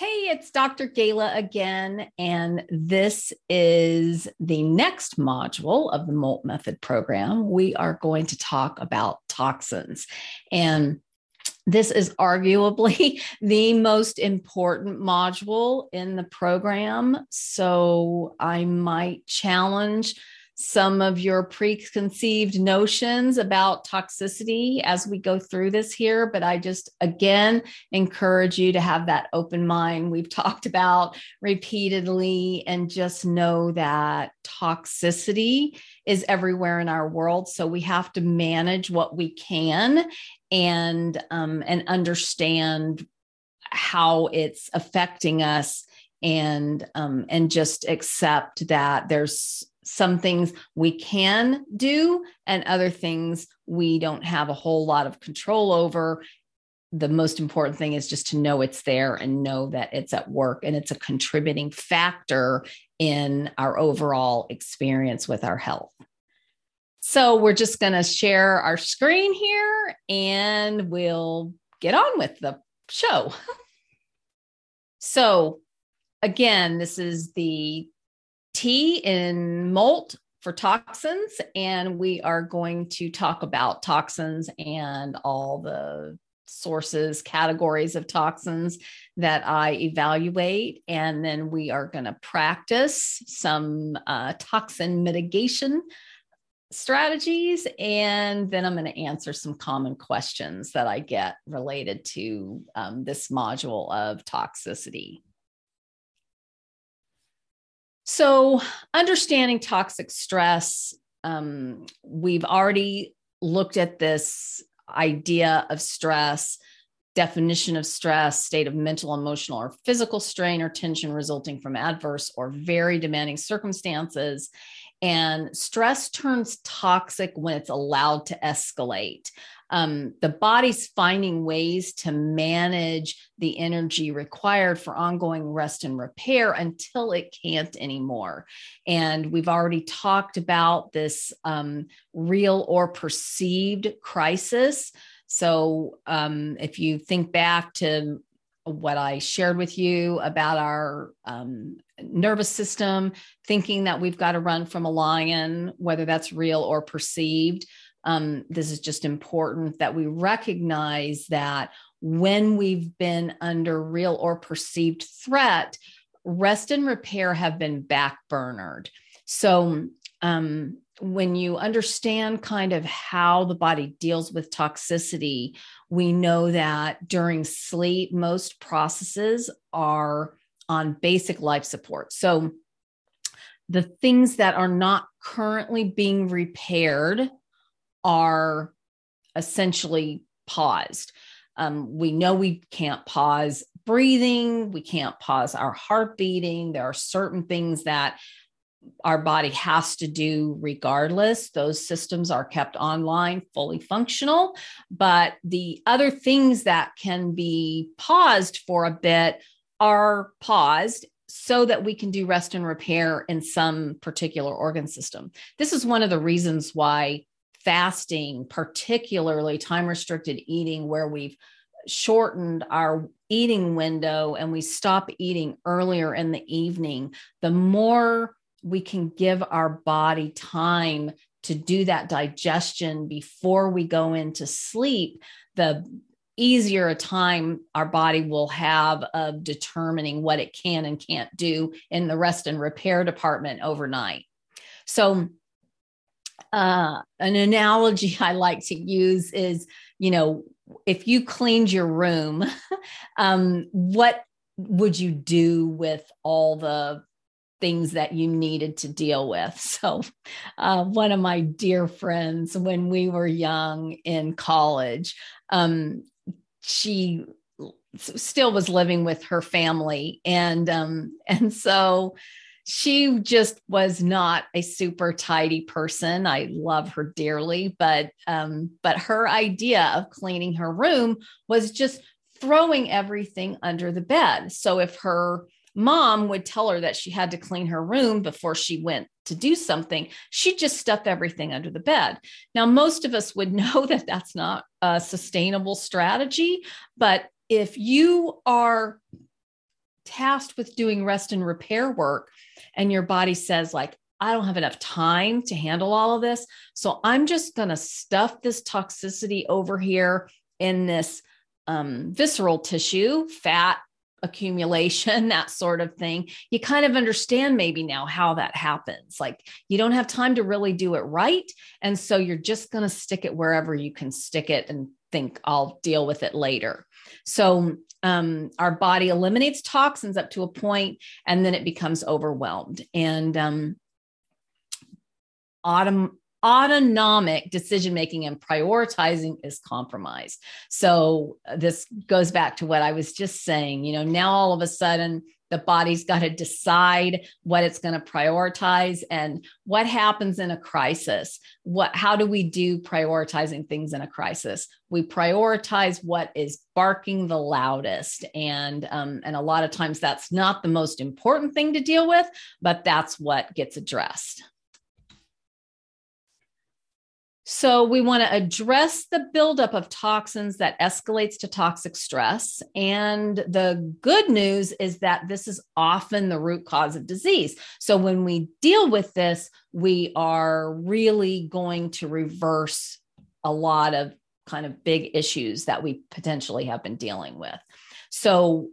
Hey, it's Dr. Gala again, and this is the next module of the MOLT Method program. We are going to talk about toxins, and this is arguably the most important module in the program, so I might challenge some of your preconceived notions about toxicity as we go through this here, but I just, again, encourage you to have that open mind we've talked about repeatedly and just know that toxicity is everywhere in our world. So we have to manage what we can and understand how it's affecting us and just accept that there's some things we can do and other things we don't have a whole lot of control over. The most important thing is just to know it's there and know that it's at work and it's a contributing factor in our overall experience with our health. So we're just going to share our screen here and we'll get on with the show. So again, this is the T in MOLT for toxins, and we are going to talk about toxins and all the sources, categories of toxins that I evaluate, and then we are going to practice some toxin mitigation strategies, and then I'm going to answer some common questions that I get related to this module of toxicity. So understanding toxic stress, we've already looked at this idea of stress, definition of stress, state of mental, emotional, or physical strain or tension resulting from adverse or very demanding circumstances. And stress turns toxic when it's allowed to escalate. The body's finding ways to manage the energy required for ongoing rest and repair until it can't anymore. And we've already talked about this real or perceived crisis. So if you think back to what I shared with you about our nervous system, thinking that we've got to run from a lion, whether that's real or perceived. This is just important that we recognize that when we've been under real or perceived threat, rest and repair have been backburnered. So when you understand kind of how the body deals with toxicity, we know that during sleep, most processes are on basic life support. So the things that are not currently being repaired are essentially paused. We know we can't pause breathing. We can't pause our heart beating. There are certain things that our body has to do regardless. Those systems are kept online, fully functional. But the other things that can be paused for a bit are paused so that we can do rest and repair in some particular organ system. This is one of the reasons why fasting, particularly time-restricted eating, where we've shortened our eating window and we stop eating earlier in the evening, the more we can give our body time to do that digestion before we go into sleep, the easier a time our body will have of determining what it can and can't do in the rest and repair department overnight. So an analogy I like to use is, you know, if you cleaned your room, what would you do with all the things that you needed to deal with? So one of my dear friends, when we were young in college, she still was living with her family. And so she just was not a super tidy person. I love her dearly, but her idea of cleaning her room was just throwing everything under the bed. So if her mom would tell her that she had to clean her room before she went to do something, she'd just stuff everything under the bed. Now, most of us would know that that's not a sustainable strategy, but if you are tasked with doing rest and repair work, and your body says, like, I don't have enough time to handle all of this, so I'm just going to stuff this toxicity over here in this visceral tissue, fat accumulation, that sort of thing. You kind of understand maybe now how that happens. Like, you don't have time to really do it right. And so you're just going to stick it wherever you can stick it and think, I'll deal with it later. So our body eliminates toxins up to a point, and then it becomes overwhelmed. And autonomic decision-making and prioritizing is compromised. So this goes back to what I was just saying, you know, now all of a sudden the body's got to decide what it's going to prioritize and what happens in a crisis. How do we do prioritizing things in a crisis? We prioritize what is barking the loudest. And a lot of times that's not the most important thing to deal with, but that's what gets addressed. So we want to address the buildup of toxins that escalates to toxic stress. And the good news is that this is often the root cause of disease. So when we deal with this, we are really going to reverse a lot of kind of big issues that we potentially have been dealing with. So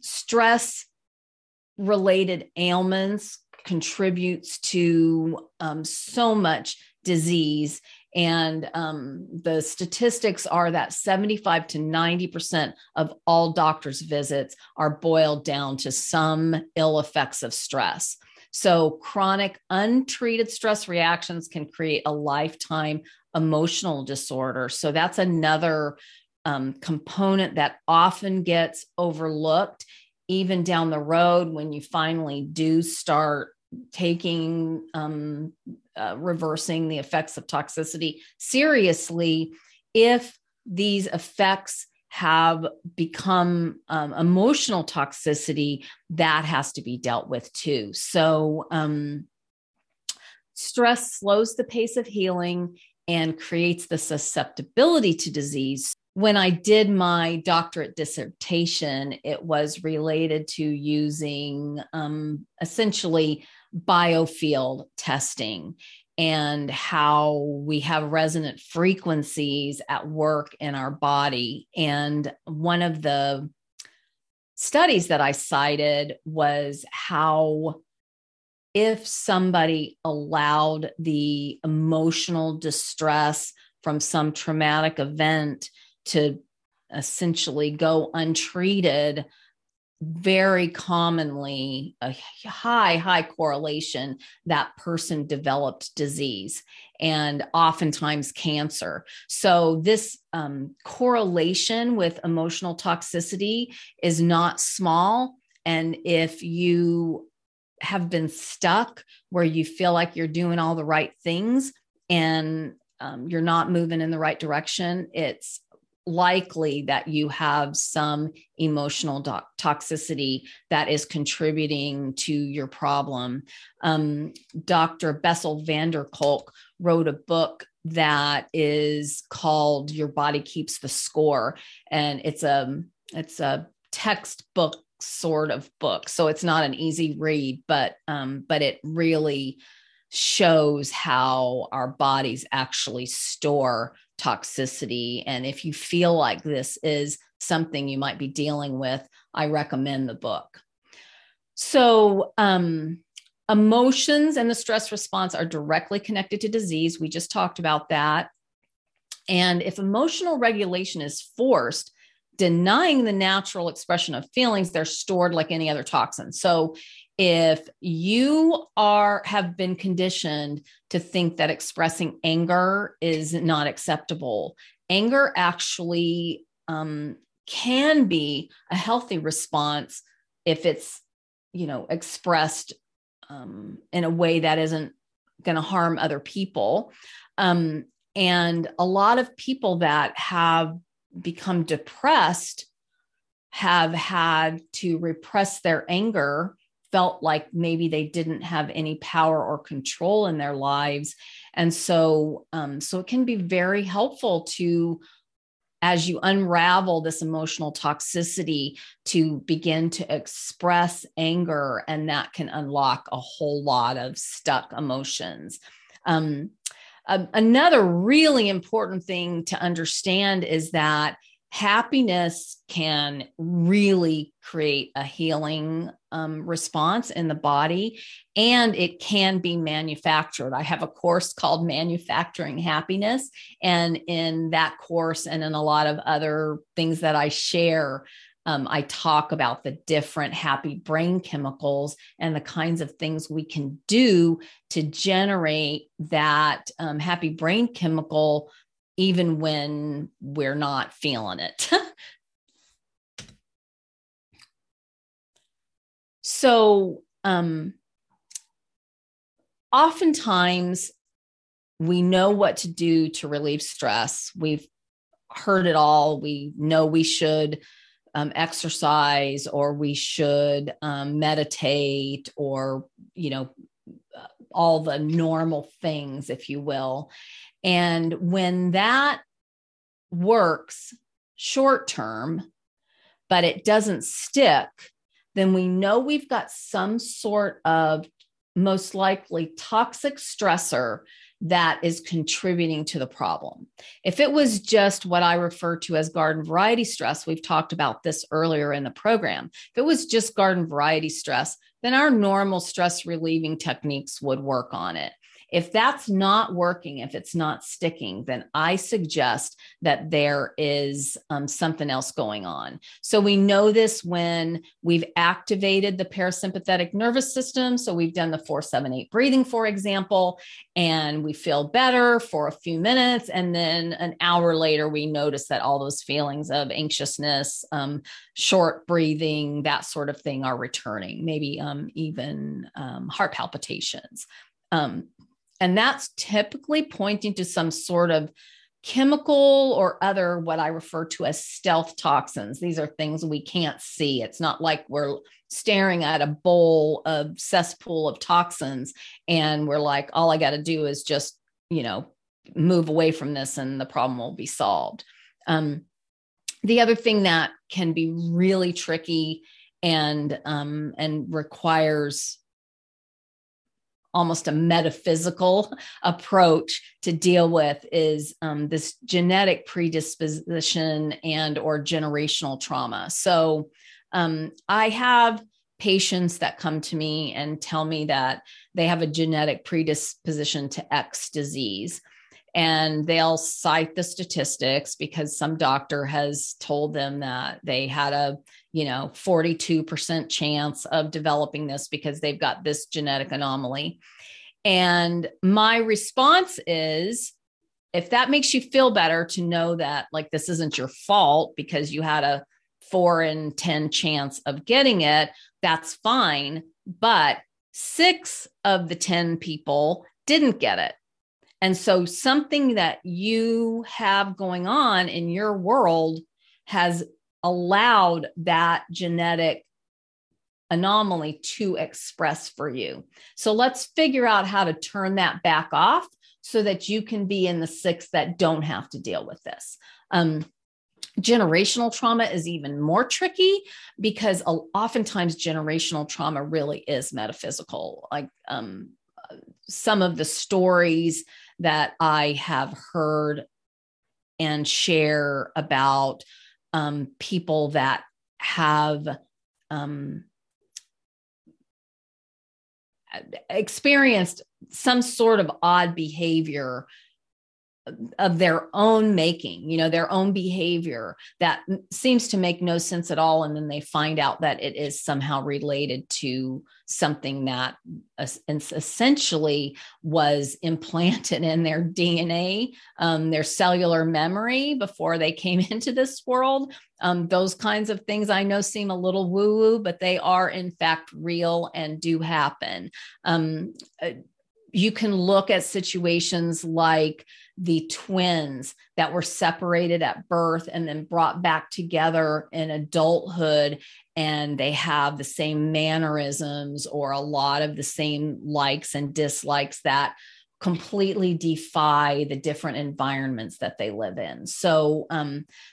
stress-related ailments contributes to so much disease. And the statistics are that 75 to 90% of all doctor's visits are boiled down to some ill effects of stress. So chronic untreated stress reactions can create a lifetime emotional disorder. So that's another component that often gets overlooked, even down the road when you finally do start taking reversing the effects of toxicity seriously. If these effects have become emotional toxicity, that has to be dealt with too. So stress slows the pace of healing and creates the susceptibility to disease. When I did my doctorate dissertation, it was related to using essentially biofield testing and how we have resonant frequencies at work in our body. And one of the studies that I cited was how if somebody allowed the emotional distress from some traumatic event to essentially go untreated, very commonly a high correlation that person developed disease and oftentimes cancer. So this correlation with emotional toxicity is not small. And if you have been stuck where you feel like you're doing all the right things and you're not moving in the right direction, it's likely that you have some emotional toxicity that is contributing to your problem. Dr. Bessel van der Kolk wrote a book that is called Your Body Keeps the Score. And it's a textbook sort of book. So it's not an easy read, but it really shows how our bodies actually store toxicity. And if you feel like this is something you might be dealing with, I recommend the book. So, emotions and the stress response are directly connected to disease. We just talked about that. And if emotional regulation is forced, denying the natural expression of feelings, they're stored like any other toxin. So if you have been conditioned to think that expressing anger is not acceptable, anger actually can be a healthy response if it's, you know, expressed in a way that isn't going to harm other people. And a lot of people that have become depressed have had to repress their anger, felt like maybe they didn't have any power or control in their lives. And so it can be very helpful to as you unravel this emotional toxicity to begin to express anger, and that can unlock a whole lot of stuck emotions. Another really important thing to understand is that happiness can really create a healing response in the body, and it can be manufactured. I have a course called Manufacturing Happiness, and in that course and in a lot of other things that I share, I talk about the different happy brain chemicals and the kinds of things we can do to generate that happy brain chemical even when we're not feeling it. So oftentimes we know what to do to relieve stress. We've heard it all. We know we should exercise, or we should meditate, or, you know, all the normal things, if you will. And when that works short term, but it doesn't stick, then we know we've got some sort of most likely toxic stressor that is contributing to the problem. If it was just what I refer to as garden variety stress, we've talked about this earlier in the program. If it was just garden variety stress, then our normal stress relieving techniques would work on it. If that's not working, if it's not sticking, then I suggest that there is something else going on. So we know this when we've activated the parasympathetic nervous system. So we've done the 4-7-8 breathing, for example, and we feel better for a few minutes. And then an hour later, we notice that all those feelings of anxiousness, short breathing, that sort of thing are returning, maybe even heart palpitations. And that's typically pointing to some sort of chemical or other, what I refer to as stealth toxins. These are things we can't see. It's not like we're staring at a bowl of cesspool of toxins and we're like, all I got to do is just, you know, move away from this and the problem will be solved. The other thing that can be really tricky and requires almost a metaphysical approach to deal with is this genetic predisposition and or generational trauma. So I have patients that come to me and tell me that they have a genetic predisposition to X disease. And they'll cite the statistics because some doctor has told them that they had a, you know, 42% chance of developing this because they've got this genetic anomaly. And my response is, if that makes you feel better to know that, like, this isn't your fault because you had a 4 in 10 chance of getting it, that's fine. But 6 of the 10 people didn't get it. And so something that you have going on in your world has allowed that genetic anomaly to express for you. So let's figure out how to turn that back off so that you can be in the 6 that don't have to deal with this. Generational trauma is even more tricky because oftentimes generational trauma really is metaphysical. Like some of the stories that I have heard and share about people that have experienced some sort of odd behavior of their own making, you know, their own behavior that seems to make no sense at all. And then they find out that it is somehow related to something that essentially was implanted in their DNA, their cellular memory before they came into this world. Those kinds of things I know seem a little woo-woo, but they are in fact real and do happen. You can look at situations like the twins that were separated at birth and then brought back together in adulthood, and they have the same mannerisms or a lot of the same likes and dislikes that completely defy the different environments that they live in. So,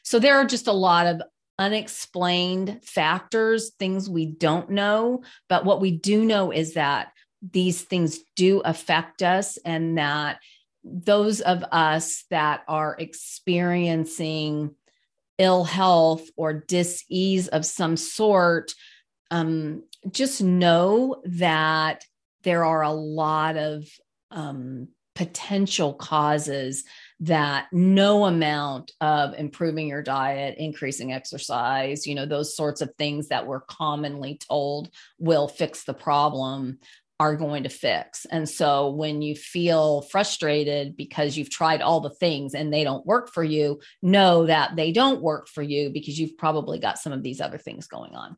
so there are just a lot of unexplained factors, things we don't know, but what we do know is that these things do affect us, and that those of us that are experiencing ill health or dis-ease of some sort, just know that there are a lot of potential causes that no amount of improving your diet, increasing exercise, you know, those sorts of things that we're commonly told will fix the problem are going to fix. And so when you feel frustrated because you've tried all the things and they don't work for you, know that they don't work for you because you've probably got some of these other things going on.